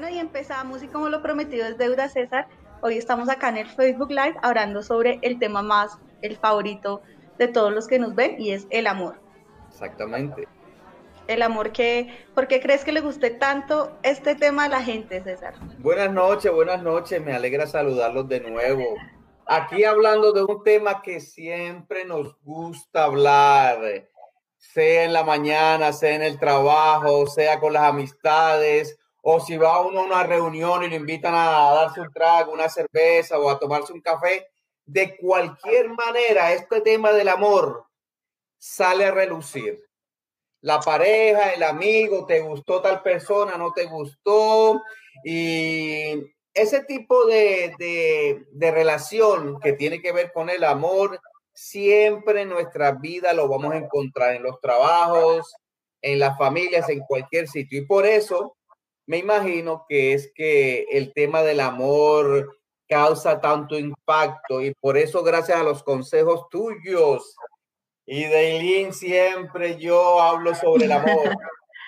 Bueno, y empezamos y como lo prometido es deuda, César, hoy estamos acá en el Facebook Live hablando sobre el tema más, el favorito de todos los que nos ven, y es el amor. Exactamente. El amor que... ¿Por qué crees que le guste tanto este tema a la gente, César? Buenas noches, me alegra saludarlos de nuevo. Aquí hablando de un tema que siempre nos gusta hablar, sea en la mañana, sea en el trabajo, sea con las amistades, o si va uno a una reunión y le invitan a darse un trago, una cerveza o a tomarse un café. De cualquier manera, este tema del amor sale a relucir. La pareja, el amigo, te gustó tal persona, no te gustó. Y ese tipo de relación que tiene que ver con el amor, siempre en nuestra vida lo vamos a encontrar en los trabajos, en las familias, en cualquier sitio. Y por eso... me imagino que es que el tema del amor causa tanto impacto, y por eso gracias a los consejos tuyos y de Lin siempre yo hablo sobre el amor,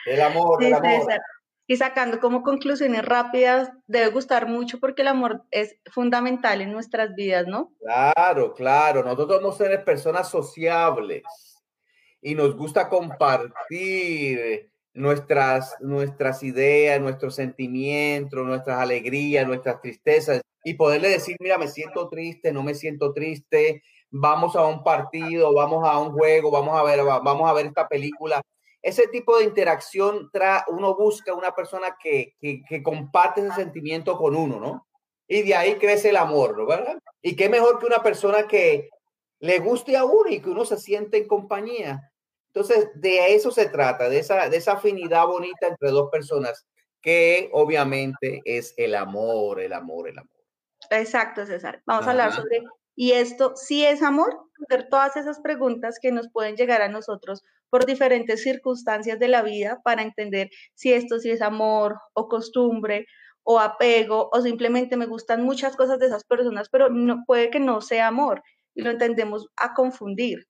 el amor, sí, el amor. César. Y sacando como conclusiones rápidas, debe gustar mucho porque el amor es fundamental en nuestras vidas, ¿no? Claro, claro. Nosotros somos seres personas sociables y nos gusta compartir nuestras ideas, nuestros sentimientos, nuestras alegrías, nuestras tristezas, y poderle decir, mira, me siento triste, no me siento triste, vamos a un partido, vamos a un juego, vamos a ver esta película. Ese tipo de interacción, uno busca una persona que comparte ese sentimiento con uno, ¿no? Y de ahí crece el amor, ¿no? ¿Verdad? Y qué mejor que una persona que le guste a uno y que uno se siente en compañía. Entonces, de eso se trata, de esa afinidad bonita entre dos personas, que obviamente es el amor, el amor, el amor. Exacto, César. Vamos a hablar sobre, ¿y esto sí es amor? Hacer todas esas preguntas que nos pueden llegar a nosotros por diferentes circunstancias de la vida para entender si esto sí es amor o costumbre o apego, o simplemente me gustan muchas cosas de esas personas, pero no, puede que no sea amor, y lo entendemos a confundir.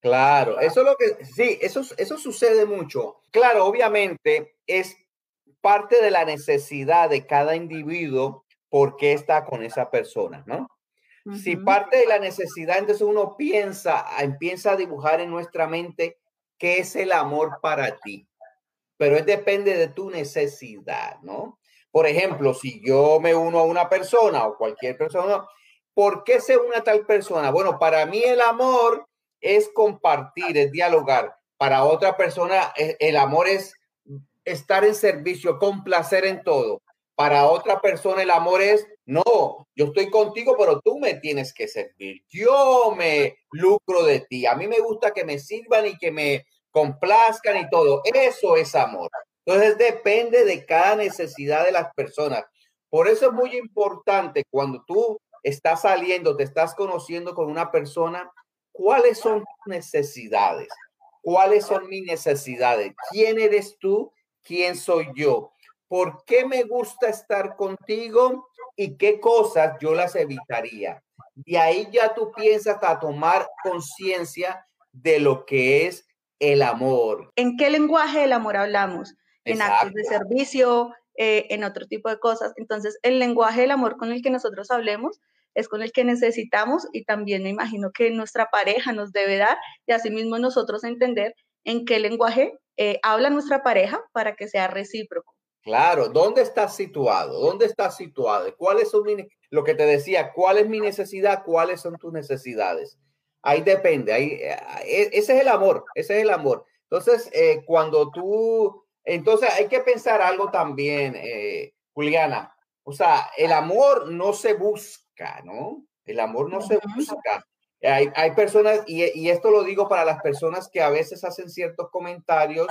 Claro, eso es lo que sí, eso sucede mucho. Claro, obviamente es parte de la necesidad de cada individuo por qué está con esa persona, ¿no? Uh-huh. Si parte de la necesidad, entonces uno empieza a dibujar en nuestra mente qué es el amor para ti, pero es depende de tu necesidad, ¿no? Por ejemplo, si yo me uno a una persona o cualquier persona, ¿por qué se une a tal persona? Bueno, para mí el amor es compartir, es dialogar. Para otra persona el amor es estar en servicio, complacer en todo. Para otra persona el amor es, no, yo estoy contigo, pero tú me tienes que servir. Yo me lucro de ti. A mí me gusta que me sirvan y que me complazcan y todo. Eso es amor. Entonces depende de cada necesidad de las personas. Por eso es muy importante cuando tú estás saliendo, te estás conociendo con una persona, ¿cuáles son tus necesidades? ¿Cuáles son mis necesidades? ¿Quién eres tú? ¿Quién soy yo? ¿Por qué me gusta estar contigo? ¿Y qué cosas yo las evitaría? De ahí ya tú piensas a tomar conciencia de lo que es el amor. ¿En qué lenguaje del amor hablamos? En Exacto. actos de servicio, en otro tipo de cosas. Entonces, el lenguaje del amor con el que nosotros hablemos es con el que necesitamos, y también me imagino que nuestra pareja nos debe dar, y asimismo nosotros entender en qué lenguaje habla nuestra pareja para que sea recíproco. Claro, ¿dónde estás situado? ¿Dónde estás situado? ¿Cuáles son lo que te decía, cuál es mi necesidad? ¿Cuáles son tus necesidades? Ahí depende, ahí, ese es el amor, ese es el amor. Entonces, entonces hay que pensar algo también, Juliana, o sea, el amor no se busca, ¿no? El amor no se busca. Hay personas, y esto lo digo para las personas que a veces hacen ciertos comentarios,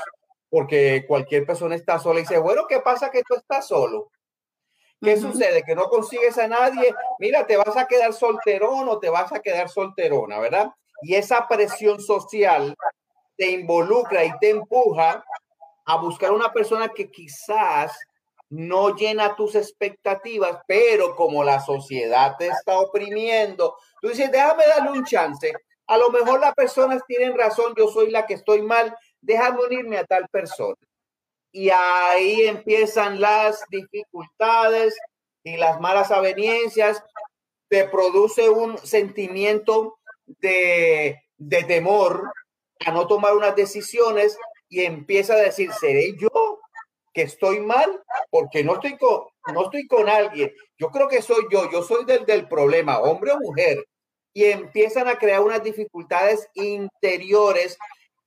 porque cualquier persona está sola y dice, bueno, ¿qué pasa que tú estás solo? ¿Qué sucede? Que no consigues a nadie. Mira, te vas a quedar solterón o te vas a quedar solterona, ¿verdad? Y esa presión social te involucra y te empuja a buscar una persona que quizás no llena tus expectativas, pero como la sociedad te está oprimiendo, tú dices, déjame darle un chance. A lo mejor las personas tienen razón, yo soy la que estoy mal, déjame unirme a tal persona. y ahí empiezan las dificultades y las malas aveniencias. Te produce un sentimiento de temor a no tomar unas decisiones y empieza a decir, ¿seré yo que estoy mal? Porque no estoy con alguien. Yo creo que soy yo. Yo soy del problema, hombre o mujer. Y empiezan a crear unas dificultades interiores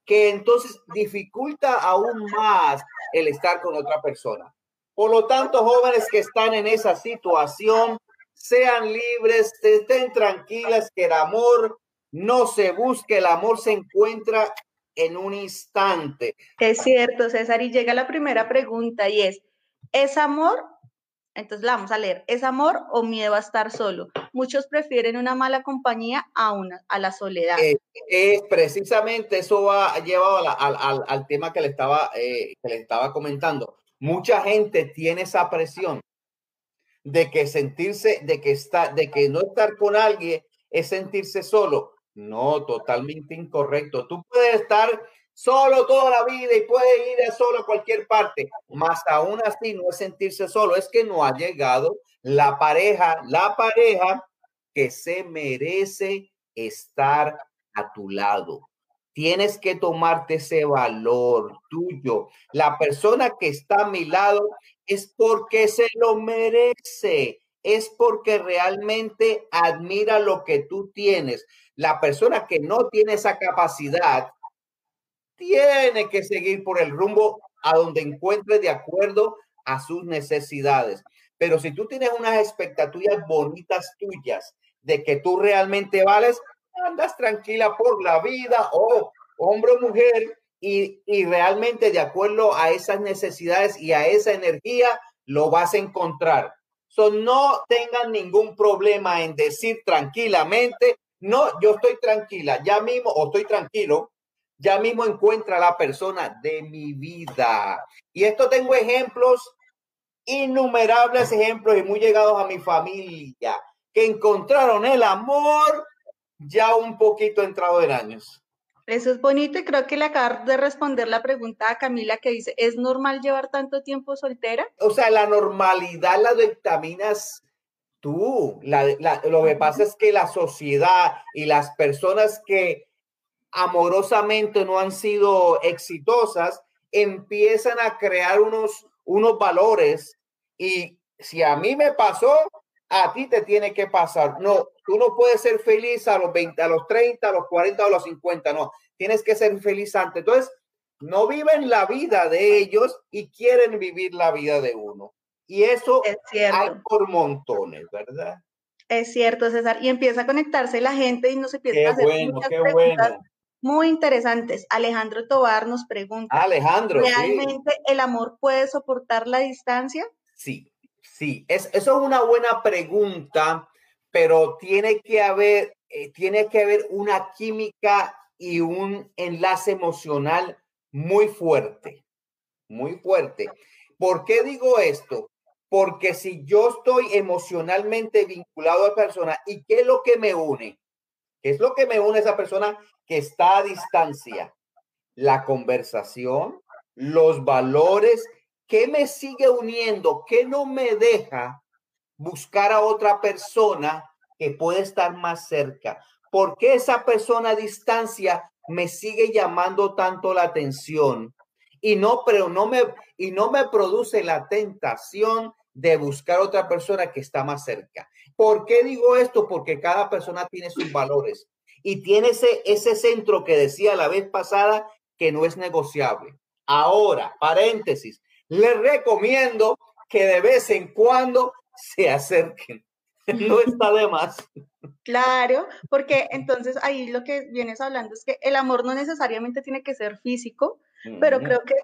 que entonces dificulta aún más el estar con otra persona. Por lo tanto, jóvenes que están en esa situación, sean libres, estén tranquilas, que el amor no se busque, el amor se encuentra en un instante. Es cierto, César, y llega la primera pregunta y ¿es amor? Entonces la vamos a leer. ¿Es amor o miedo a estar solo? Muchos prefieren una mala compañía a la soledad. Precisamente eso va llevado al tema que le estaba comentando. Mucha gente tiene esa presión de que sentirse, de que no estar con alguien es sentirse solo. No, totalmente incorrecto. Tú puedes estar solo toda la vida y puedes ir solo a cualquier parte, más aún así no es sentirse solo, es que no ha llegado la pareja que se merece estar a tu lado. Tienes que tomarte ese valor tuyo. La persona que está a mi lado es porque se lo merece, es porque realmente admira lo que tú tienes. La persona que no tiene esa capacidad tiene que seguir por el rumbo a donde encuentre de acuerdo a sus necesidades. Pero si tú tienes unas expectativas bonitas tuyas de que tú realmente vales, andas tranquila por la vida, hombre o mujer, y realmente de acuerdo a esas necesidades y a esa energía lo vas a encontrar. So, no tengan ningún problema en decir tranquilamente, no, yo estoy tranquila, ya mismo, o estoy tranquilo, ya mismo encuentra a la persona de mi vida. Y esto tengo ejemplos, innumerables ejemplos y muy llegados a mi familia, que encontraron el amor ya un poquito entrado en años. Eso es bonito y creo que le acabas de responder la pregunta a Camila que dice, ¿es normal llevar tanto tiempo soltera? O sea, la normalidad la dictaminas tú. Lo que pasa es que la sociedad y las personas que amorosamente no han sido exitosas empiezan a crear unos valores y si a mí me pasó, a ti te tiene que pasar. No, tú no puedes ser feliz a los 20, a los 30, a los 40, a los 50. No, tienes que ser feliz antes. Entonces, no viven la vida de ellos y quieren vivir la vida de uno. Y eso hay por montones, ¿verdad? Es cierto, César. Y empieza a conectarse la gente y nos empiezan a hacer muchas preguntas muy interesantes. Alejandro Tobar nos pregunta. Alejandro, ¿realmente el amor puede soportar la distancia? Sí. Sí, eso es una buena pregunta, pero tiene que haber una química y un enlace emocional muy fuerte, muy fuerte. ¿Por qué digo esto? Porque si yo estoy emocionalmente vinculado a la persona, ¿y qué es lo que me une? ¿Qué es lo que me une a esa persona que está a distancia? La conversación, los valores. ¿Qué me sigue uniendo? ¿Qué no me deja buscar a otra persona que puede estar más cerca? ¿Por qué esa persona a distancia me sigue llamando tanto la atención? Y no me produce la tentación de buscar otra persona que está más cerca. ¿Por qué digo esto? Porque cada persona tiene sus valores y tiene ese centro que decía la vez pasada que no es negociable. Ahora, paréntesis. Les recomiendo que de vez en cuando se acerquen. No está de más. Claro, porque entonces ahí lo que vienes hablando es que el amor no necesariamente tiene que ser físico, pero creo que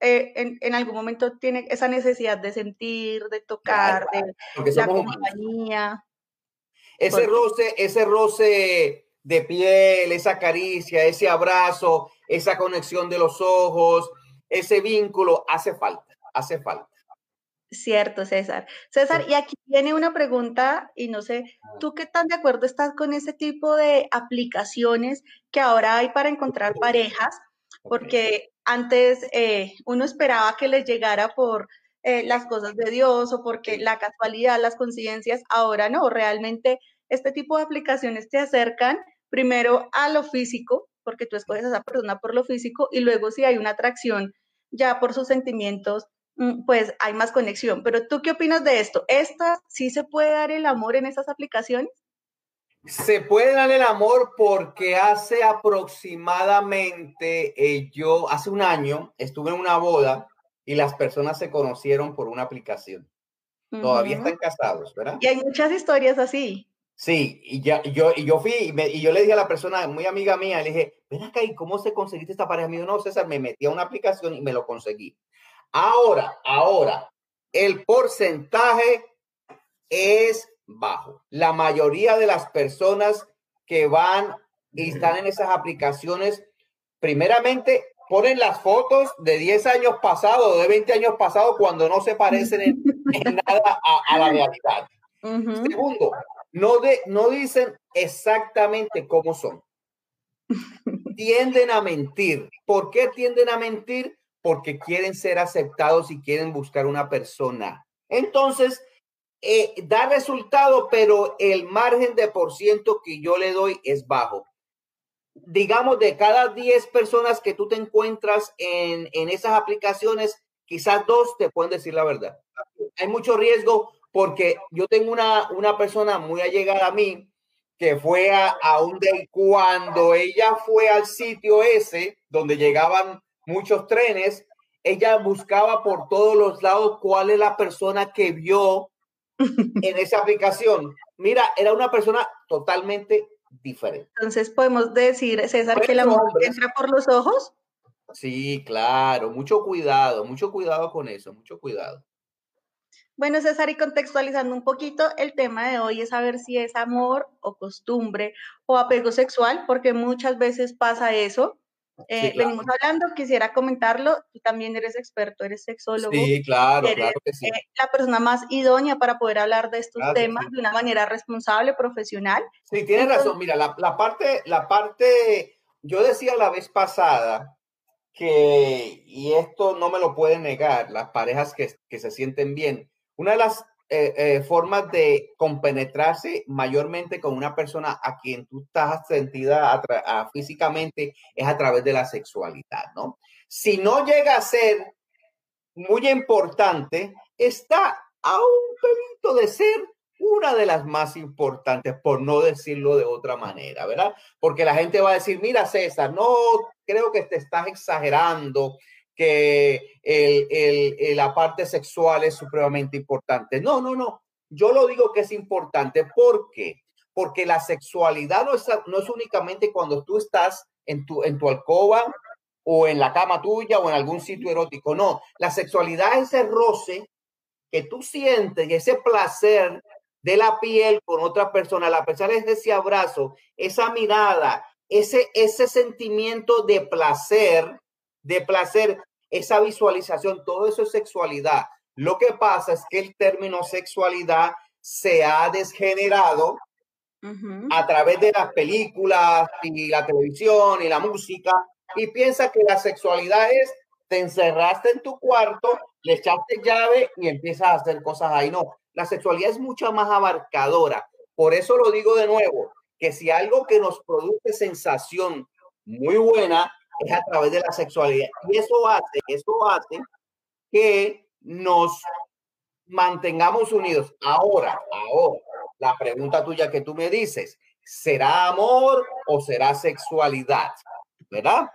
en algún momento tiene esa necesidad de sentir, de tocar, de la compañía. Ese roce de piel, esa caricia, ese abrazo, esa conexión de los ojos, ese vínculo hace falta. Cierto, César, sí. Y aquí viene una pregunta, y no sé, ¿tú qué tan de acuerdo estás con ese tipo de aplicaciones que ahora hay para encontrar parejas? Porque Antes uno esperaba que les llegara por las cosas de Dios o porque la casualidad, las coincidencias. Ahora no, realmente este tipo de aplicaciones te acercan primero a lo físico, porque tú escoges a esa persona por lo físico, y luego si hay una atracción ya por sus sentimientos, pues hay más conexión. Pero ¿tú qué opinas de esto? ¿Esta sí se puede dar el amor en estas aplicaciones? Se puede dar el amor porque hace aproximadamente, hace un año estuve en una boda y las personas se conocieron por una aplicación. Todavía están casados, ¿verdad? Y hay muchas historias así. Sí, y yo fui y yo le dije a la persona, muy amiga mía, le dije, ven acá, ¿y cómo se conseguiste esta pareja? Me dijo, no, César, me metí a una aplicación y me lo conseguí. Ahora, el porcentaje es bajo. La mayoría de las personas que van y están en esas aplicaciones, primeramente ponen las fotos de 10 años pasados, de 20 años pasados, cuando no se parecen en nada a la realidad. Segundo, no dicen exactamente cómo son. Tienden a mentir. ¿Por qué tienden a mentir? Porque quieren ser aceptados y quieren buscar una persona. Entonces, da resultado, pero el margen de % que yo le doy es bajo. Digamos, de cada 10 personas que tú te encuentras en esas aplicaciones, quizás 2 te pueden decir la verdad. Hay mucho riesgo porque yo tengo una persona muy allegada a mí que fue a un date. Cuando ella fue al sitio ese, donde llegaban muchos trenes, ella buscaba por todos los lados cuál es la persona que vio en esa aplicación. Mira, era una persona totalmente diferente. Entonces, ¿podemos decir, César, que el amor entra por los ojos? Sí, claro. Mucho cuidado con eso, mucho cuidado. Bueno, César, y contextualizando un poquito, el tema de hoy es saber si es amor o costumbre o apego sexual, porque muchas veces pasa eso. Sí, claro. Venimos hablando, quisiera comentarlo, tú también eres experto, eres sexólogo. Sí, claro, eres, claro que sí. La persona más idónea para poder hablar de estos temas de una manera responsable, profesional. Sí, tienes razón. Mira, la parte, yo decía la vez pasada que, y esto no me lo pueden negar, las parejas que se sienten bien, una de las formas de compenetrarse mayormente con una persona a quien tú estás sentida físicamente es a través de la sexualidad, ¿no? Si no llega a ser muy importante, está a un pelito de ser una de las más importantes, por no decirlo de otra manera, ¿verdad? Porque la gente va a decir, mira, César, no, creo que te estás exagerando, que la parte sexual es supremamente importante. No, no, no. Yo lo digo que es importante. ¿Por qué? Porque la sexualidad no es únicamente cuando tú estás en tu alcoba o en la cama tuya o en algún sitio erótico. No, la sexualidad es el roce que tú sientes y ese placer de la piel con otra persona. La persona es ese abrazo, esa mirada, ese sentimiento de placer, esa visualización, todo eso es sexualidad. Lo que pasa es que el término sexualidad se ha desgenerado a través de las películas y la televisión y la música, y piensa que la sexualidad es te encerraste en tu cuarto, le echaste llave y empiezas a hacer cosas ahí. No, la sexualidad es mucho más abarcadora. Por eso lo digo de nuevo, que si algo que nos produce sensación muy buena es a través de la sexualidad, y eso hace que nos mantengamos unidos. Ahora, la pregunta tuya que tú me dices, ¿será amor o será sexualidad? ¿Verdad?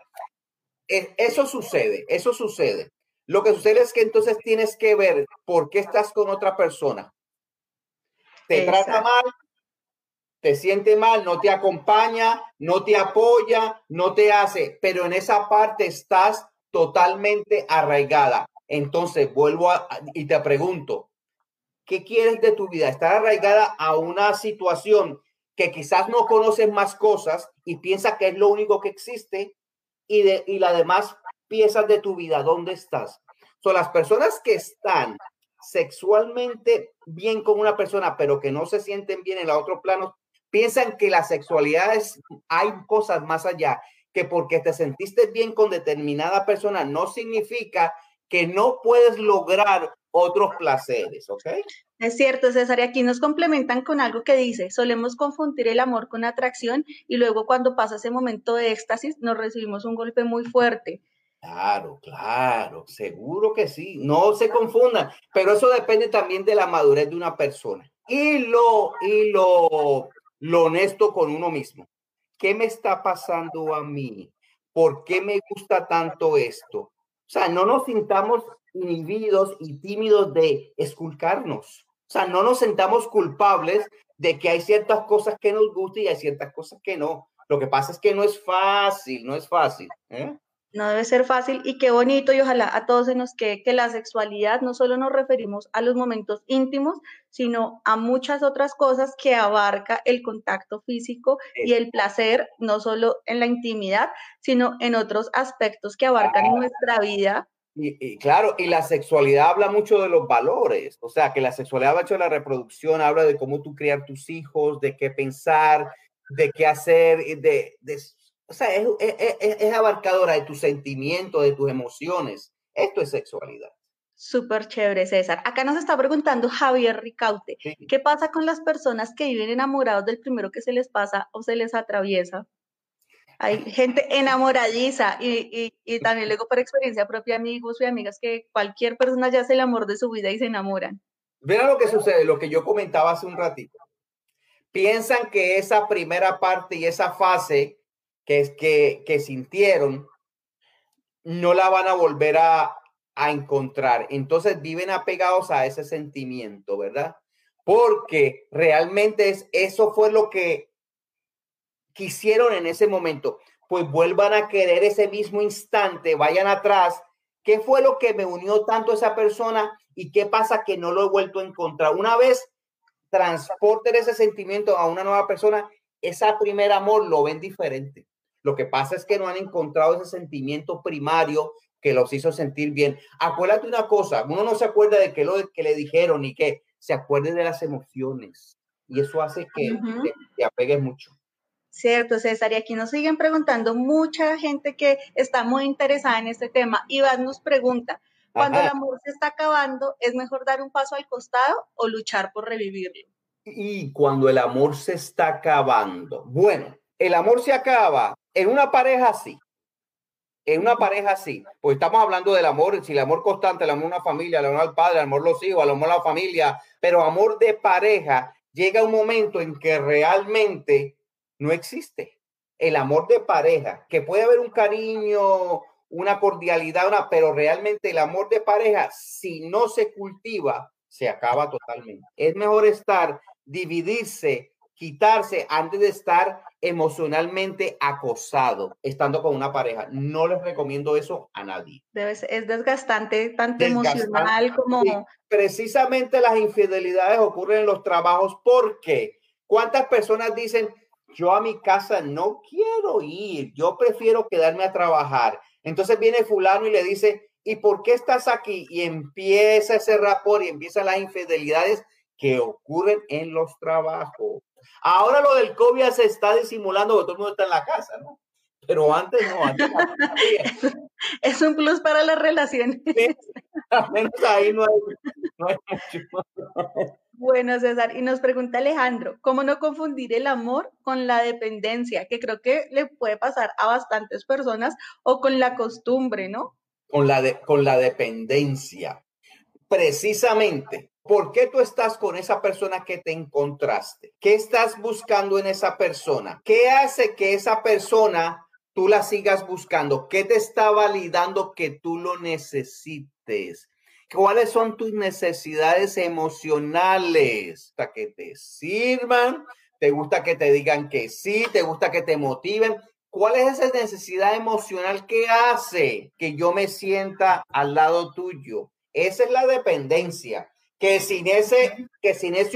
Eso sucede. Lo que sucede es que entonces tienes que ver por qué estás con otra persona. Te trata mal, te siente mal, no te acompaña, no te apoya, no te hace, pero en esa parte estás totalmente arraigada. Entonces y te pregunto, ¿qué quieres de tu vida? Estar arraigada a una situación que quizás no conoces más cosas y piensas que es lo único que existe, y las demás piezas de tu vida, ¿dónde estás? Son las personas que están sexualmente bien con una persona, pero que no se sienten bien en los otros planos, piensan que la sexualidad hay cosas más allá, que porque te sentiste bien con determinada persona no significa que no puedes lograr otros placeres, ¿ok? Es cierto, César, y aquí nos complementan con algo que dice, solemos confundir el amor con atracción y luego cuando pasa ese momento de éxtasis nos recibimos un golpe muy fuerte. Claro, claro, seguro que sí, no se confundan, pero eso depende también de la madurez de una persona y lo honesto con uno mismo. ¿Qué me está pasando a mí? ¿Por qué me gusta tanto esto? O sea, no nos sintamos inhibidos y tímidos de esculcarnos. O sea, no nos sentamos culpables de que hay ciertas cosas que nos gustan y hay ciertas cosas que no. Lo que pasa es que no es fácil, no es fácil, ¿eh? No debe ser fácil y qué bonito y ojalá a todos se nos quede que la sexualidad no solo nos referimos a los momentos íntimos, sino a muchas otras cosas que abarca el contacto físico y el placer, no solo en la intimidad, sino en otros aspectos que abarcan nuestra vida. Y claro, y la sexualidad habla mucho de los valores, o sea, que la sexualidad habla mucho de la reproducción, habla de cómo tú criar tus hijos, de qué pensar, de qué hacer, o sea, es abarcadora de tus sentimientos, de tus emociones. Esto es sexualidad. Súper chévere, César. Acá nos está preguntando Javier Ricaute. Sí. ¿Qué pasa con las personas que viven enamorados del primero que se les pasa o se les atraviesa? Hay gente enamoradiza y también luego por experiencia propia, amigos y amigas, que cualquier persona ya hace el amor de su vida y se enamoran. Vean lo que sucede, lo que yo comentaba hace un ratito. Piensan que esa primera parte y esa fase que sintieron, no la van a volver a encontrar. Entonces viven apegados a ese sentimiento, ¿verdad? Porque realmente eso fue lo que quisieron en ese momento. Pues vuelvan a querer ese mismo instante, vayan atrás. ¿Qué fue lo que me unió tanto a esa persona? ¿Y qué pasa que no lo he vuelto a encontrar? Una vez transporten ese sentimiento a una nueva persona, ese primer amor lo ven diferente. Lo que pasa es que no han encontrado ese sentimiento primario que los hizo sentir bien. Acuérdate una cosa, uno no se acuerda de qué lo que le dijeron ni qué, se acuerde de las emociones y eso hace que te apegues mucho. Cierto, César, y aquí nos siguen preguntando mucha gente que está muy interesada en este tema. Iván nos pregunta, cuando el amor se está acabando, ¿es mejor dar un paso al costado o luchar por revivirlo? Y cuando el amor se está acabando, bueno, el amor se acaba en una pareja, sí. En una pareja, sí. Pues estamos hablando del amor, si el amor constante, el amor a una familia, el amor al padre, el amor a los hijos, el amor a la familia, pero amor de pareja, llega un momento en que realmente no existe. El amor de pareja, que puede haber un cariño, una cordialidad, pero realmente el amor de pareja, si no se cultiva, se acaba totalmente. Es mejor estar, dividirse, quitarse antes de estar emocionalmente acosado, estando con una pareja. No les recomiendo eso a nadie. Es desgastante, tanto emocional como... Sí, precisamente las infidelidades ocurren en los trabajos porque ¿cuántas personas dicen, yo a mi casa no quiero ir, yo prefiero quedarme a trabajar? Entonces viene fulano y le dice... ¿Y por qué estás aquí? Y empieza ese rapor y empiezan las infidelidades que ocurren en los trabajos. Ahora lo del COVID se está disimulando porque todo el mundo está en la casa, ¿no? Pero antes no. Antes no. Es un plus para las relaciones. Sí, al menos ahí no hay mucho. Bueno, César, y nos pregunta Alejandro, ¿cómo no confundir el amor con la dependencia? Que creo que le puede pasar a bastantes personas o con la costumbre, ¿no? Con la dependencia. Precisamente, ¿por qué tú estás con esa persona que te encontraste? ¿Qué estás buscando en esa persona? ¿Qué hace que esa persona tú la sigas buscando? ¿Qué te está validando que tú lo necesites? ¿Cuáles son tus necesidades emocionales? ¿Para que te sirvan? ¿Te gusta que te digan que sí? ¿Te gusta que te motiven? ¿Cuál es esa necesidad emocional que hace que yo me sienta al lado tuyo? Esa es la dependencia, que sin ese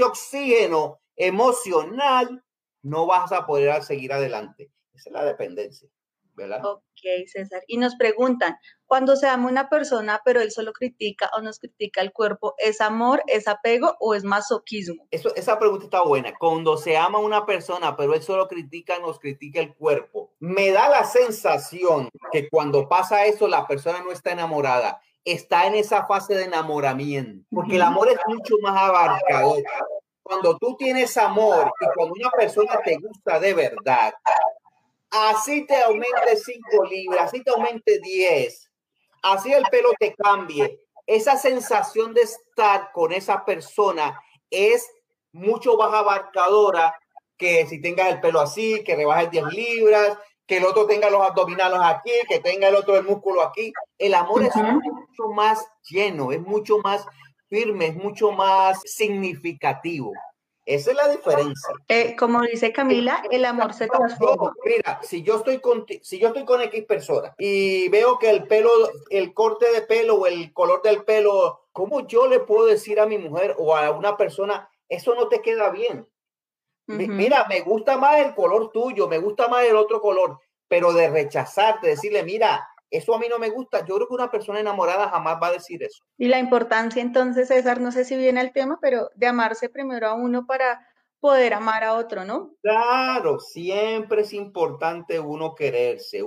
oxígeno emocional no vas a poder seguir adelante. Esa es la dependencia, ¿verdad? Ok, César. Y nos preguntan, cuando se ama una persona, pero él solo critica o nos critica el cuerpo, ¿es amor, es apego o es masoquismo? Esa pregunta está buena. Cuando se ama una persona, pero él solo critica o nos critica el cuerpo, Me da la sensación que cuando pasa eso, la persona no está enamorada, está en esa fase de enamoramiento, porque el amor es mucho más abarcador. Cuando tú tienes amor y cuando una persona te gusta de verdad, así te aumente 5 libras, así te aumente 10, así el pelo te cambie, esa sensación de estar con esa persona es mucho más abarcadora que si tengas el pelo así, que rebajes 10 libras, que el otro tenga los abdominales aquí, que tenga el otro el músculo aquí. El amor es mucho más lleno, es mucho más firme, es mucho más significativo. Esa es la diferencia. Como dice Camila, el amor se transforma. Mira, si yo estoy con X personas y veo que el pelo, el corte de pelo o el color del pelo, ¿cómo yo le puedo decir a mi mujer o a una persona, eso no te queda bien? Mira, me gusta más el color tuyo, me gusta más el otro color, pero de rechazarte, decirle, mira, eso a mí no me gusta, yo creo que una persona enamorada jamás va a decir eso. Y la importancia entonces, César, no sé si viene al tema, pero de amarse primero a uno para poder amar a otro, ¿no? Claro, siempre es importante uno quererse,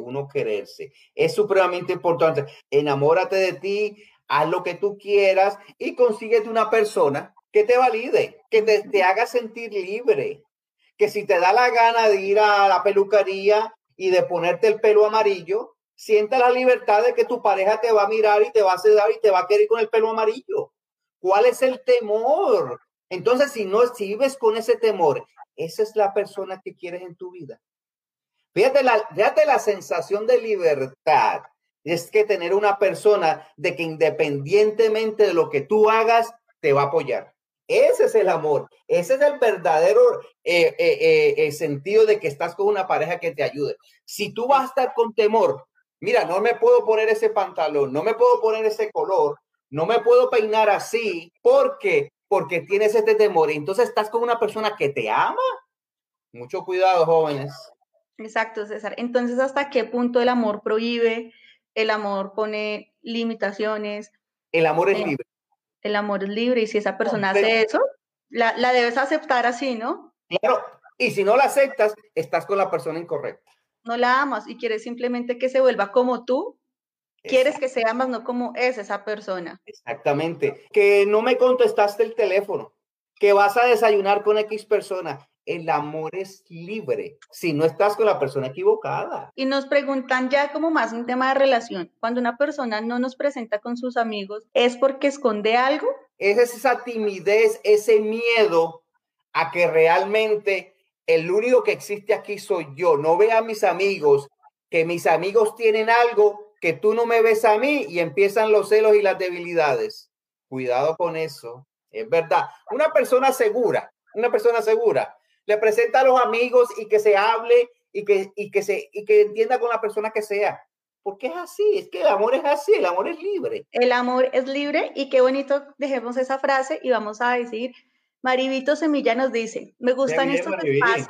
es supremamente importante. Enamórate de ti, haz lo que tú quieras y consíguete una persona que te valide, que te haga sentir libre, que si te da la gana de ir a la peluquería y de ponerte el pelo amarillo, sienta la libertad de que tu pareja te va a mirar y te va a sedar y te va a querer con el pelo amarillo. ¿Cuál es el temor? Entonces, si vives con ese temor, esa es la persona que quieres en tu vida. Fíjate la sensación de libertad. Es que tener una persona de que independientemente de lo que tú hagas, te va a apoyar. Ese es el amor. Ese es el verdadero sentido de que estás con una pareja que te ayude. Si tú vas a estar con temor, mira, no me puedo poner ese pantalón, no me puedo poner ese color, no me puedo peinar así. ¿Por qué? Porque tienes este temor. Entonces, ¿estás con una persona que te ama? Mucho cuidado, jóvenes. Exacto, César. Entonces, ¿hasta qué punto el amor prohíbe? ¿El amor pone limitaciones? El amor es libre. El amor es libre. Y si esa persona hace eso, la debes aceptar así, ¿no? Claro. Y si no la aceptas, estás con la persona incorrecta. No la amas y quieres simplemente que se vuelva como tú. Quieres que se amas, no como es esa persona. Exactamente. Que no me contestaste el teléfono, que vas a desayunar con X persona. El amor es libre si no estás con la persona equivocada. Y nos preguntan ya como más un tema de relación. Cuando una persona no nos presenta con sus amigos, ¿es porque esconde algo? Es esa timidez, ese miedo a que realmente... el único que existe aquí soy yo. No vea a mis amigos, que mis amigos tienen algo que tú no me ves a mí y empiezan los celos y las debilidades. Cuidado con eso. Es verdad. Una persona segura, le presenta a los amigos y que se hable y que entienda con la persona que sea. Porque es así, es que el amor es así, el amor es libre. El amor es libre y qué bonito, dejemos esa frase y vamos a decir... Maribito Semilla nos dice, me gustan estos espacios,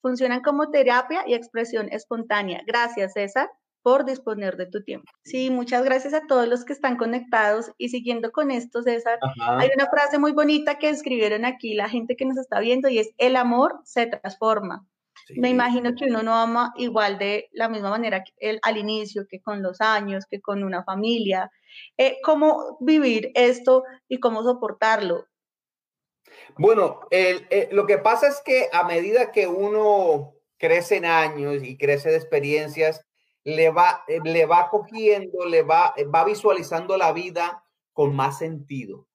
funcionan como terapia y expresión espontánea. Gracias, César, por disponer de tu tiempo. Sí, muchas gracias a todos los que están conectados y siguiendo con esto, César. Ajá. Hay una frase muy bonita que escribieron aquí la gente que nos está viendo y es, el amor se transforma. Sí. Me imagino que uno no ama igual de la misma manera que al inicio, que con los años, que con una familia. ¿Cómo vivir esto y cómo soportarlo? Bueno, lo que pasa es que a medida que uno crece en años y crece de experiencias, le va visualizando la vida con más sentido,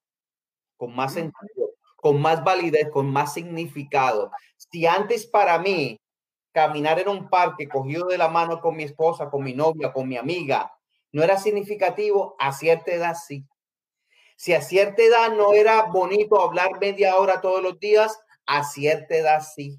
con más validez, con más significado. Si antes para mí caminar en un parque cogido de la mano con mi esposa, con mi novia, con mi amiga, no era significativo, a cierta edad sí. Si a cierta edad no era bonito hablar media hora todos los días, a cierta edad sí.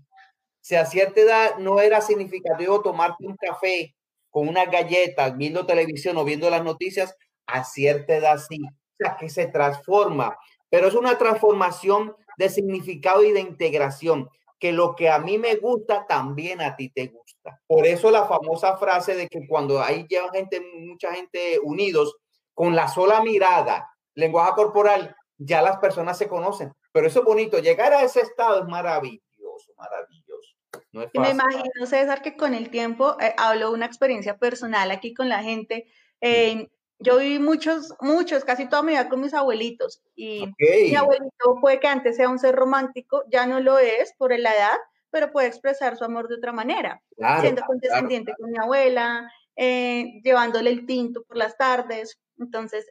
Si a cierta edad no era significativo tomarte un café con unas galletas, viendo televisión o viendo las noticias, a cierta edad sí. O sea, que se transforma. Pero es una transformación de significado y de integración, que lo que a mí me gusta, también a ti te gusta. Por eso la famosa frase de que cuando ahí llevan mucha gente unidos, con la sola mirada, lenguaje corporal, ya las personas se conocen, pero eso es bonito, llegar a ese estado es maravilloso. No es fácil. Me imagino, César, que con el tiempo, hablo de una experiencia personal aquí con la gente, yo viví muchos, casi toda mi vida con mis abuelitos, y mi abuelito puede que antes sea un ser romántico, ya no lo es por la edad, pero puede expresar su amor de otra manera, claro, siendo condescendiente con mi abuela, llevándole el tinto por las tardes. Entonces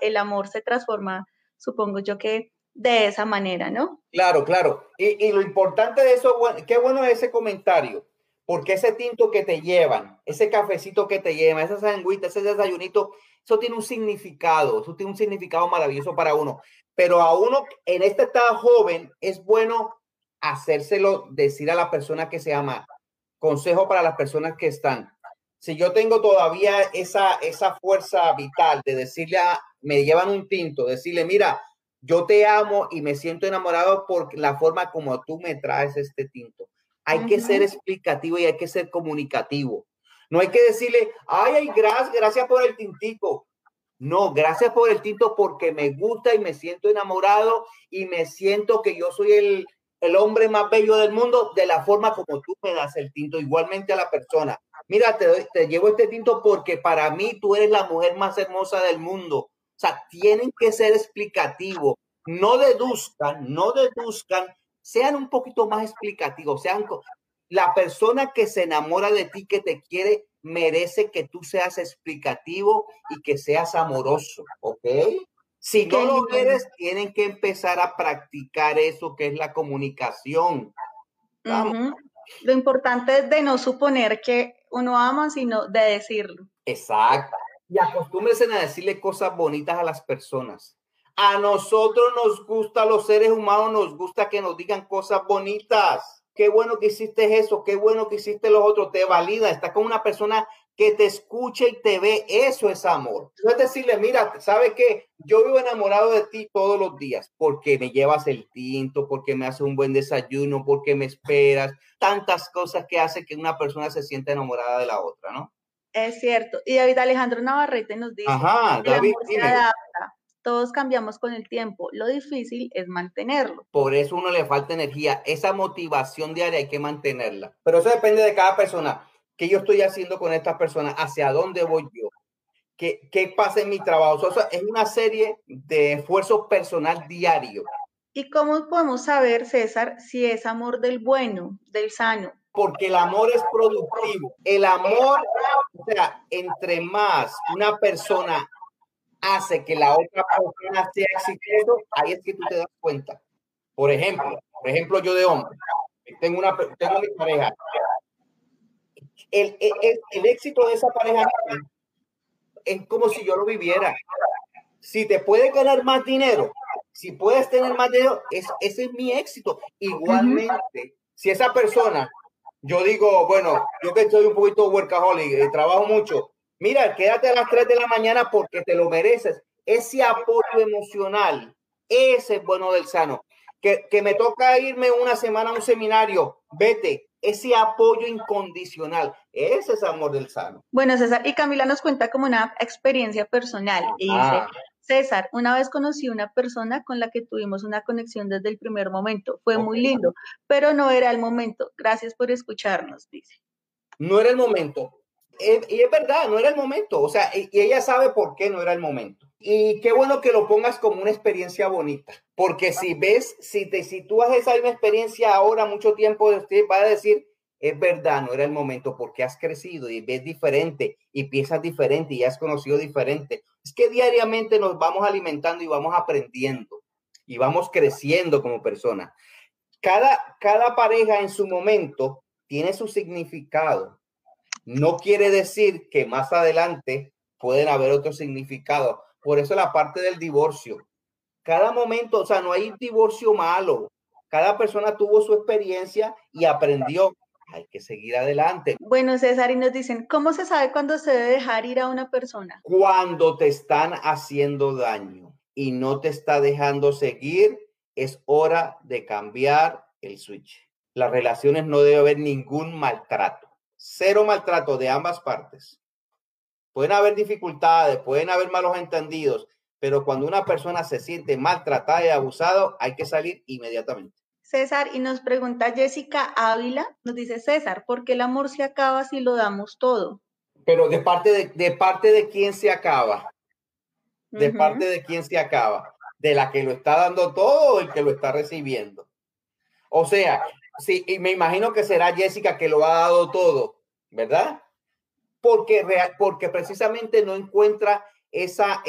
el amor se transforma, supongo yo que de esa manera, ¿no? Claro, claro. Y lo importante de eso, qué bueno ese comentario, porque ese tinto que te llevan, ese cafecito que te llevan, esa sandwichita, ese desayunito, eso tiene un significado, eso tiene un significado maravilloso para uno. Pero a uno, en este estado joven, es bueno hacérselo decir a la persona que se ama. Consejo para las personas que están. Si yo tengo todavía esa fuerza vital de decirle me llevan un tinto, decirle, mira, yo te amo y me siento enamorado por la forma como tú me traes este tinto. Hay que ser explicativo y hay que ser comunicativo. No hay que decirle, ay, gracias por el tintico. No, gracias por el tinto porque me gusta y me siento enamorado y me siento que yo soy el hombre más bello del mundo de la forma como tú me das el tinto. Igualmente a la persona. Mira, te llevo este tinto porque para mí tú eres la mujer más hermosa del mundo. O sea, tienen que ser explicativos. No deduzcan, sean un poquito más explicativos. La persona que se enamora de ti, que te quiere, merece que tú seas explicativo y que seas amoroso, ¿ok? Si no lo eres, tienen que empezar a practicar eso que es la comunicación. Vamos. Lo importante es de no suponer que uno ama, sino de decirlo. Exacto. Y acostúmbrense a decirle cosas bonitas a las personas. A nosotros nos gusta, a los seres humanos nos gusta que nos digan cosas bonitas. Qué bueno que hiciste eso, qué bueno que hiciste lo otro. Te valida, estás con una persona que te escucha y te ve. Eso es amor. Es decirle, mira, ¿sabes qué? Yo vivo enamorado de ti todos los días porque me llevas el tinto, porque me haces un buen desayuno, porque me esperas. Tantas cosas que hacen que una persona se sienta enamorada de la otra, ¿no? Es cierto. Y David Alejandro Navarrete nos dice, David, el amor se adapta. Todos cambiamos con el tiempo. Lo difícil es mantenerlo. Por eso a uno le falta energía. Esa motivación diaria hay que mantenerla. Pero eso depende de cada persona. ¿Qué yo estoy haciendo con estas personas? ¿Hacia dónde voy yo? ¿Qué pasa en mi trabajo? O sea, es una serie de esfuerzo personal diario. ¿Y cómo podemos saber, César, si es amor del bueno, del sano? Porque el amor es productivo. El amor, o sea, entre más una persona hace que la otra persona sea exitosa, ahí es que tú te das cuenta. Por ejemplo, yo de hombre, tengo mi pareja. El éxito de esa pareja es como si yo lo viviera. Si te puedes ganar más dinero, si puedes tener más dinero, ese es mi éxito. Igualmente, si esa persona, yo digo, bueno, yo que soy un poquito workaholic, trabajo mucho, mira, quédate a las 3 de la mañana porque te lo mereces. Ese apoyo emocional, ese es bueno del sano. Que me toca irme una semana a un seminario, vete. Ese apoyo incondicional, ese es amor del sano. Bueno, César, y Camila nos cuenta como una experiencia personal. Y dice, César, una vez conocí una persona con la que tuvimos una conexión desde el primer momento. Fue muy lindo, pero no era el momento. Gracias por escucharnos, dice. No era el momento. Y es verdad, no era el momento. O sea, y ella sabe por qué no era el momento. Y qué bueno que lo pongas como una experiencia bonita, porque si te sitúas esa misma experiencia ahora mucho tiempo de usted, vas a decir, es verdad, no era el momento, porque has crecido y ves diferente y piensas diferente y has conocido diferente. Es que diariamente nos vamos alimentando y vamos aprendiendo y vamos creciendo como persona. Cada pareja en su momento tiene su significado. No quiere decir que más adelante pueden haber otros significados. Por eso la parte del divorcio. Cada momento, o sea, no hay divorcio malo. Cada persona tuvo su experiencia y aprendió. Hay que seguir adelante. Bueno, César, y nos dicen, ¿cómo se sabe cuándo se debe dejar ir a una persona? Cuando te están haciendo daño y no te está dejando seguir, es hora de cambiar el switch. Las relaciones no debe haber ningún maltrato. Cero maltrato de ambas partes. Pueden haber dificultades, pueden haber malos entendidos, pero cuando una persona se siente maltratada y abusada, hay que salir inmediatamente. César, y nos pregunta Jessica Ávila, nos dice César, ¿por qué el amor se acaba si lo damos todo? Pero ¿de parte de quién se acaba? ¿De parte de quién se acaba? ¿De la que lo está dando todo o el que lo está recibiendo? O sea, sí, y me imagino que será Jessica que lo ha dado todo, ¿verdad? Porque precisamente no encuentra esa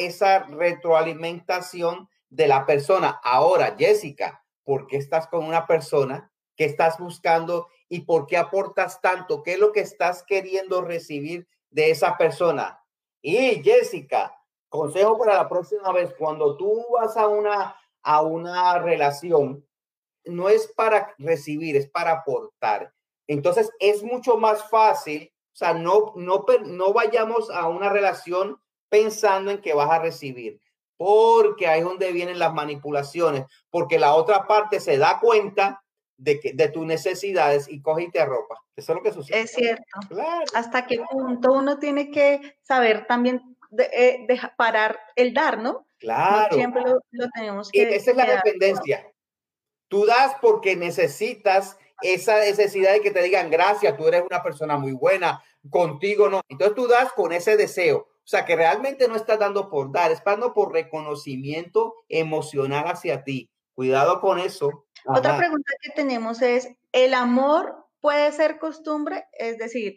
retroalimentación de la persona. Ahora, Jessica, ¿por qué estás con una persona que estás buscando y por qué aportas tanto? ¿Qué es lo que estás queriendo recibir de esa persona? Y Jessica, consejo para la próxima vez, cuando tú vas a una relación, no es para recibir, es para aportar. Entonces es mucho más fácil, o sea, no vayamos a una relación pensando en que vas a recibir, porque ahí es donde vienen las manipulaciones, porque la otra parte se da cuenta de tus necesidades y coge y te arropa. Eso es lo que sucede. Es cierto. Claro. Hasta qué punto uno tiene que saber también de parar el dar, ¿no? Claro. No siempre lo tenemos que... Y esa es la dependencia. Tú das porque necesitas esa necesidad de que te digan gracias, tú eres una persona muy buena, contigo no. Entonces tú das con ese deseo. O sea, que realmente no estás dando por dar, estás dando por reconocimiento emocional hacia ti. Cuidado con eso. Ajá. Otra pregunta que tenemos es, ¿el amor puede ser costumbre? Es decir,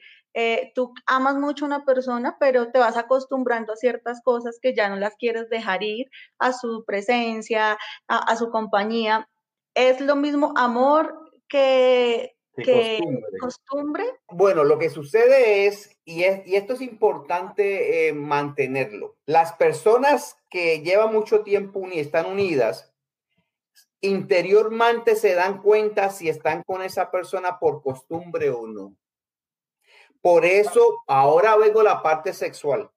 tú amas mucho a una persona, pero te vas acostumbrando a ciertas cosas que ya no las quieres dejar ir, a su presencia, a su compañía. ¿Es lo mismo amor que costumbre? Bueno, lo que sucede es, y esto es importante mantenerlo, las personas que llevan mucho tiempo están unidas, interiormente se dan cuenta si están con esa persona por costumbre o no. Por eso, ahora vengo la parte sexual.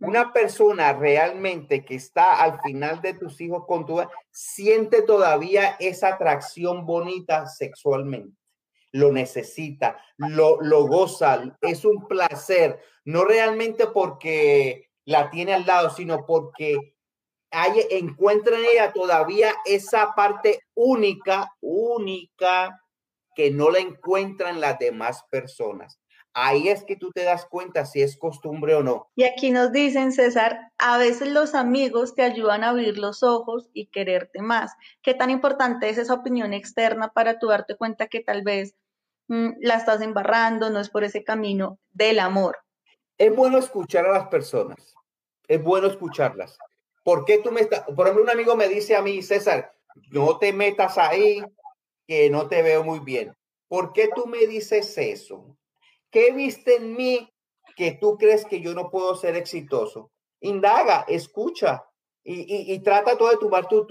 Una persona realmente que está al final de tus hijos con tu siente todavía esa atracción bonita sexualmente. Lo necesita, lo goza, es un placer. No realmente porque la tiene al lado, sino porque encuentra en ella todavía esa parte única que no la encuentran las demás personas. Ahí es que tú te das cuenta si es costumbre o no. Y aquí nos dicen, César, a veces los amigos te ayudan a abrir los ojos y quererte más. ¿Qué tan importante es esa opinión externa para tú darte cuenta que tal vez la estás embarrando, no es por ese camino del amor? Es bueno escuchar a las personas. Es bueno escucharlas. ¿Por qué tú me estás? Por ejemplo, un amigo me dice a mí, César, no te metas ahí, que no te veo muy bien. ¿Por qué tú me dices eso? ¿Qué viste en mí que tú crees que yo no puedo ser exitoso? Indaga, escucha y trata todo de tomar tus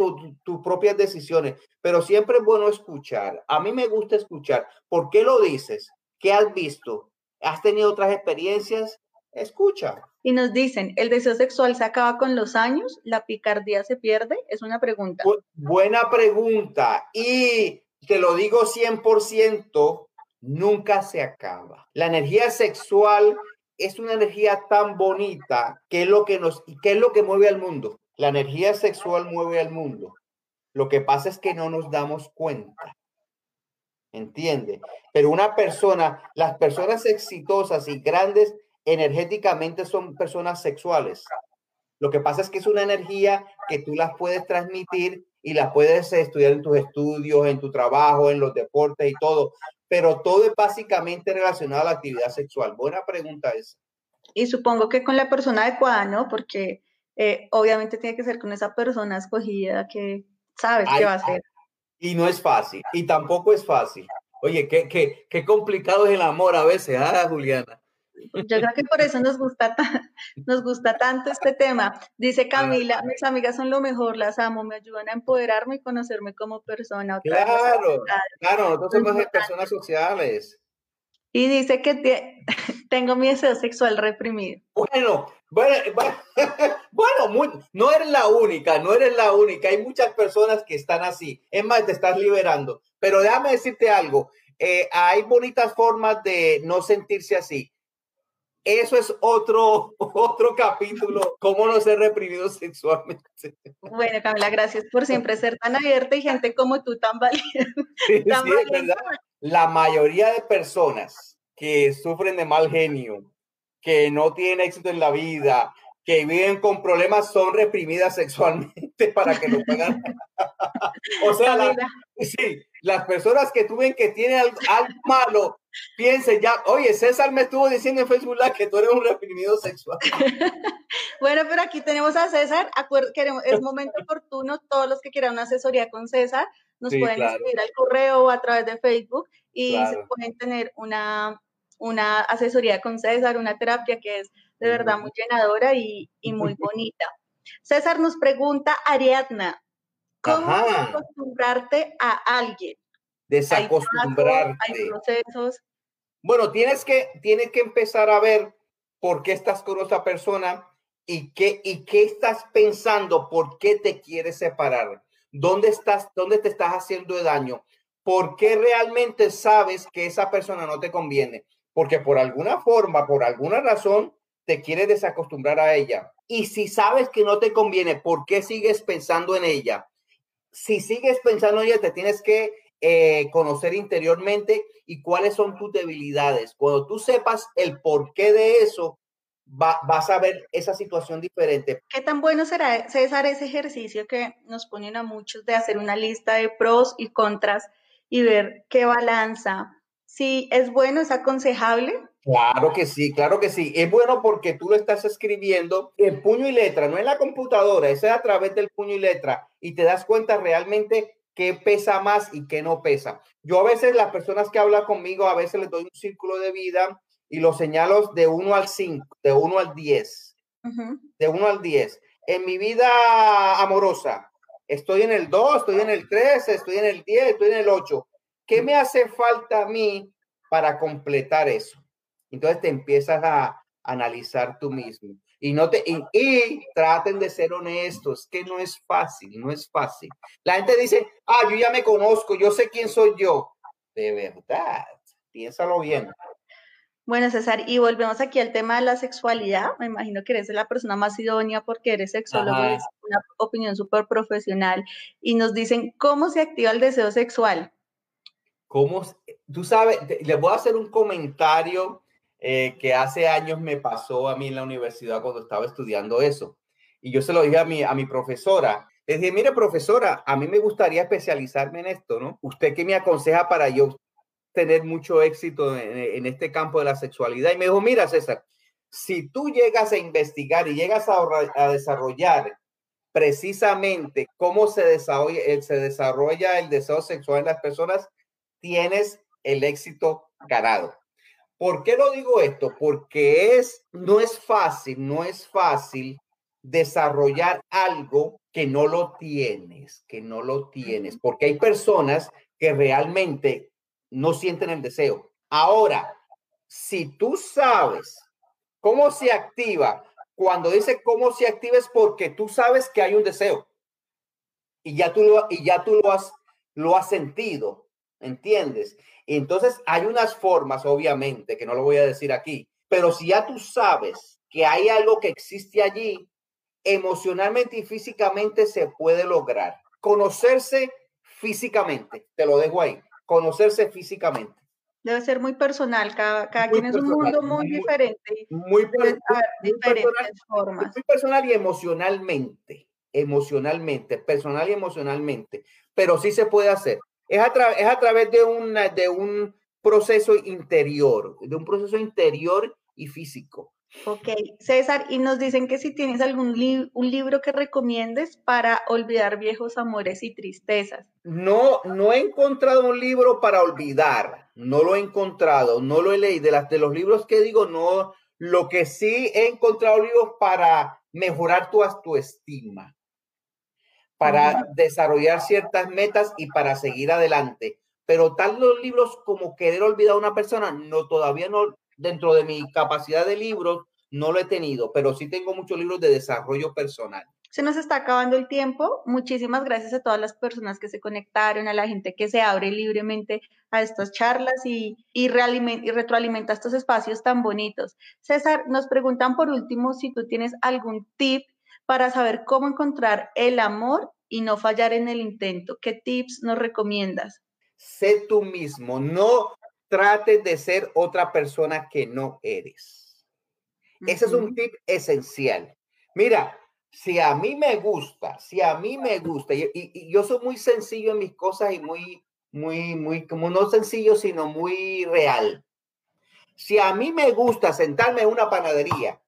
propias decisiones. Pero siempre es bueno escuchar. A mí me gusta escuchar. ¿Por qué lo dices? ¿Qué has visto? ¿Has tenido otras experiencias? Escucha. Y nos dicen, ¿el deseo sexual se acaba con los años? ¿La picardía se pierde? Es una pregunta. Buena pregunta. Y te lo digo 100%. Nunca se acaba. La energía sexual es una energía tan bonita que es lo que mueve al mundo. La energía sexual mueve al mundo. Lo que pasa es que no nos damos cuenta. ¿Entiende? Pero las personas exitosas y grandes energéticamente son personas sexuales. Lo que pasa es que es una energía que tú las puedes transmitir y las puedes estudiar en tus estudios, en tu trabajo, en los deportes y todo. Pero todo es básicamente relacionado a la actividad sexual. Buena pregunta esa. Y supongo que con la persona adecuada, ¿no? Porque obviamente tiene que ser con esa persona escogida que sabes qué va a hacer. Y no es fácil. Y tampoco es fácil. Oye, qué complicado es el amor a veces, ¿ah, Juliana? Yo creo que por eso nos gusta tanto este tema. Dice Camila, mis amigas son lo mejor, las amo, me ayudan a empoderarme y conocerme como persona. Claro, nosotros somos personas sociales. Y dice que tengo mi deseo sexual reprimido. Bueno, no eres la única, hay muchas personas que están así. Es más, te estás liberando. Pero déjame decirte algo, hay bonitas formas de no sentirse así. Eso es otro capítulo, cómo no ser reprimido sexualmente. Bueno, Camila, gracias por siempre ser tan abierta y gente como tú tan valiente. Sí, tan sí, valiente. Es verdad. La mayoría de personas que sufren de mal genio, que no tienen éxito en la vida, que viven con problemas, son reprimidas sexualmente para que lo puedan. O sea, las personas que tú ven que tienen algo malo, piensen ya, oye, César me estuvo diciendo en Facebook Live que tú eres un reprimido sexual. Bueno, pero aquí tenemos a César. Es momento oportuno. Todos los que quieran una asesoría con César nos pueden escribir al correo o a través de Facebook y se pueden tener una asesoría con César, una terapia que es de verdad muy llenadora y muy bonita. César, nos pregunta Ariadna, ¿cómo acostumbrarte a alguien? Desacostumbrarte. Hay procesos. Bueno, tienes que empezar a ver por qué estás con otra persona y qué estás pensando, por qué te quieres separar, dónde te estás haciendo daño, por qué realmente sabes que esa persona no te conviene, porque por alguna forma, por alguna razón, te quieres desacostumbrar a ella. Y si sabes que no te conviene, ¿por qué sigues pensando en ella? Si sigues pensando en ella, te tienes que conocer interiormente y cuáles son tus debilidades. Cuando tú sepas el porqué de eso, vas a ver esa situación diferente. ¿Qué tan bueno será, César, ese ejercicio que nos ponen a muchos de hacer una lista de pros y contras y ver qué balanza? Si es bueno, ¿es aconsejable? Claro que sí, claro que sí. Es bueno porque tú lo estás escribiendo en puño y letra, no en la computadora, es a través del puño y letra, y te das cuenta realmente qué pesa más y qué no pesa. Yo a veces las personas que hablan conmigo, a veces les doy un círculo de vida y lo señalo de 1 al 5, de 1 al 10, de 1 al 10. En mi vida amorosa, estoy en el 2, estoy en el 3, estoy en el 10, estoy en el 8. ¿Qué me hace falta a mí para completar eso? Entonces te empiezas a analizar tú mismo y traten de ser honestos, que no es fácil, no es fácil. La gente dice, yo ya me conozco, yo sé quién soy yo. De verdad, piénsalo bien. Bueno, César, y volvemos aquí al tema de la sexualidad. Me imagino que eres la persona más idónea porque eres sexólogo, es una opinión súper profesional. Y nos dicen, ¿cómo se activa el deseo sexual? ¿Cómo? Tú sabes, les voy a hacer un comentario que hace años me pasó a mí en la universidad cuando estaba estudiando eso. Y yo se lo dije a mi profesora. Le dije, mire, profesora, a mí me gustaría especializarme en esto, ¿no? ¿Usted qué me aconseja para yo tener mucho éxito en este campo de la sexualidad? Y me dijo, mira, César, si tú llegas a investigar y llegas a desarrollar precisamente cómo se desarrolla el deseo sexual en las personas, tienes el éxito ganado. ¿Por qué lo digo esto? Porque no es fácil desarrollar algo que no lo tienes, porque hay personas que realmente no sienten el deseo. Ahora, si tú sabes cómo se activa, cuando dice cómo se activa es porque tú sabes que hay un deseo y ya tú lo has sentido, ¿entiendes? Entonces hay unas formas, obviamente, que no lo voy a decir aquí, pero si ya tú sabes que hay algo que existe allí, emocionalmente y físicamente se puede lograr. Conocerse físicamente, te lo dejo ahí, conocerse físicamente. Debe ser muy personal, cada quien es un mundo muy diferente. Diferentes formas. Muy personal y emocionalmente, pero sí se puede hacer. Es a través de un proceso interior, y físico. Ok, César, y nos dicen que si tienes un libro que recomiendes para olvidar viejos amores y tristezas. No he encontrado un libro para olvidar, no lo he leído. De los libros que digo, no, lo que sí he encontrado libros para mejorar tu autoestima, para desarrollar ciertas metas y para seguir adelante. Pero tal los libros como querer olvidar a una persona, todavía no, dentro de mi capacidad de libros, no lo he tenido, pero sí tengo muchos libros de desarrollo personal. Se nos está acabando el tiempo. Muchísimas gracias a todas las personas que se conectaron, a la gente que se abre libremente a estas charlas y retroalimenta estos espacios tan bonitos. César, nos preguntan por último si tú tienes algún tip para saber cómo encontrar el amor y no fallar en el intento. ¿Qué tips nos recomiendas? Sé tú mismo, no trates de ser otra persona que no eres. Ese es un tip esencial. Mira, si a mí me gusta, y yo soy muy sencillo en mis cosas y muy, como no sencillo, sino muy real. Si a mí me gusta sentarme en una panadería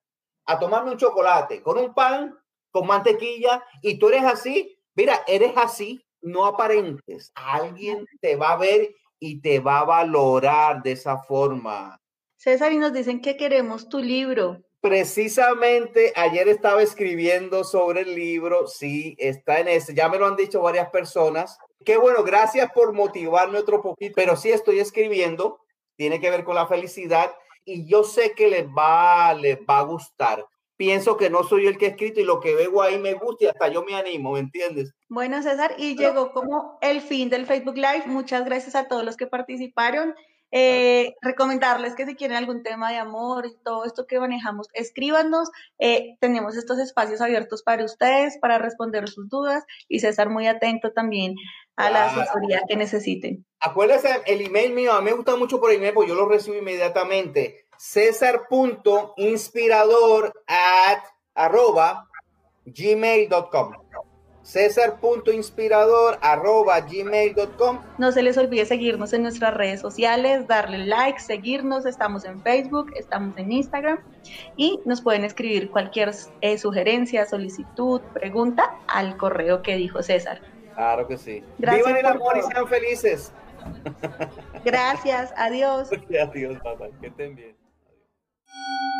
a tomarme un chocolate con un pan, con mantequilla, y tú eres así, mira, eres así, no aparentes. Alguien te va a ver y te va a valorar de esa forma. César, y nos dicen que queremos tu libro. Precisamente ayer estaba escribiendo sobre el libro, sí, está en ese, ya me lo han dicho varias personas. Qué bueno, gracias por motivarme otro poquito, pero sí estoy escribiendo, tiene que ver con la felicidad y yo sé que les va a gustar. Pienso que no soy el que he escrito y lo que veo ahí me gusta y hasta yo me animo, ¿me entiendes? Bueno, César, y llegó como el fin del Facebook Live. Muchas gracias a todos los que participaron. Recomendarles que si quieren algún tema de amor y todo esto que manejamos, escríbanos. Tenemos estos espacios abiertos para ustedes, para responder sus dudas y César muy atento también a la asesoría que necesiten. Acuérdense, el email mío, a mí me gusta mucho por email porque yo lo recibo inmediatamente. cesar.inspirador@gmail.com cesar.inspirador@gmail.com. No se les olvide seguirnos en nuestras redes sociales, darle like, seguirnos, estamos en Facebook, estamos en Instagram y nos pueden escribir cualquier sugerencia, solicitud, pregunta al correo que dijo César. Claro que sí. Gracias. Vivan el amor y sean felices. Gracias, adiós. Adiós, papá, que estén bien. Adiós.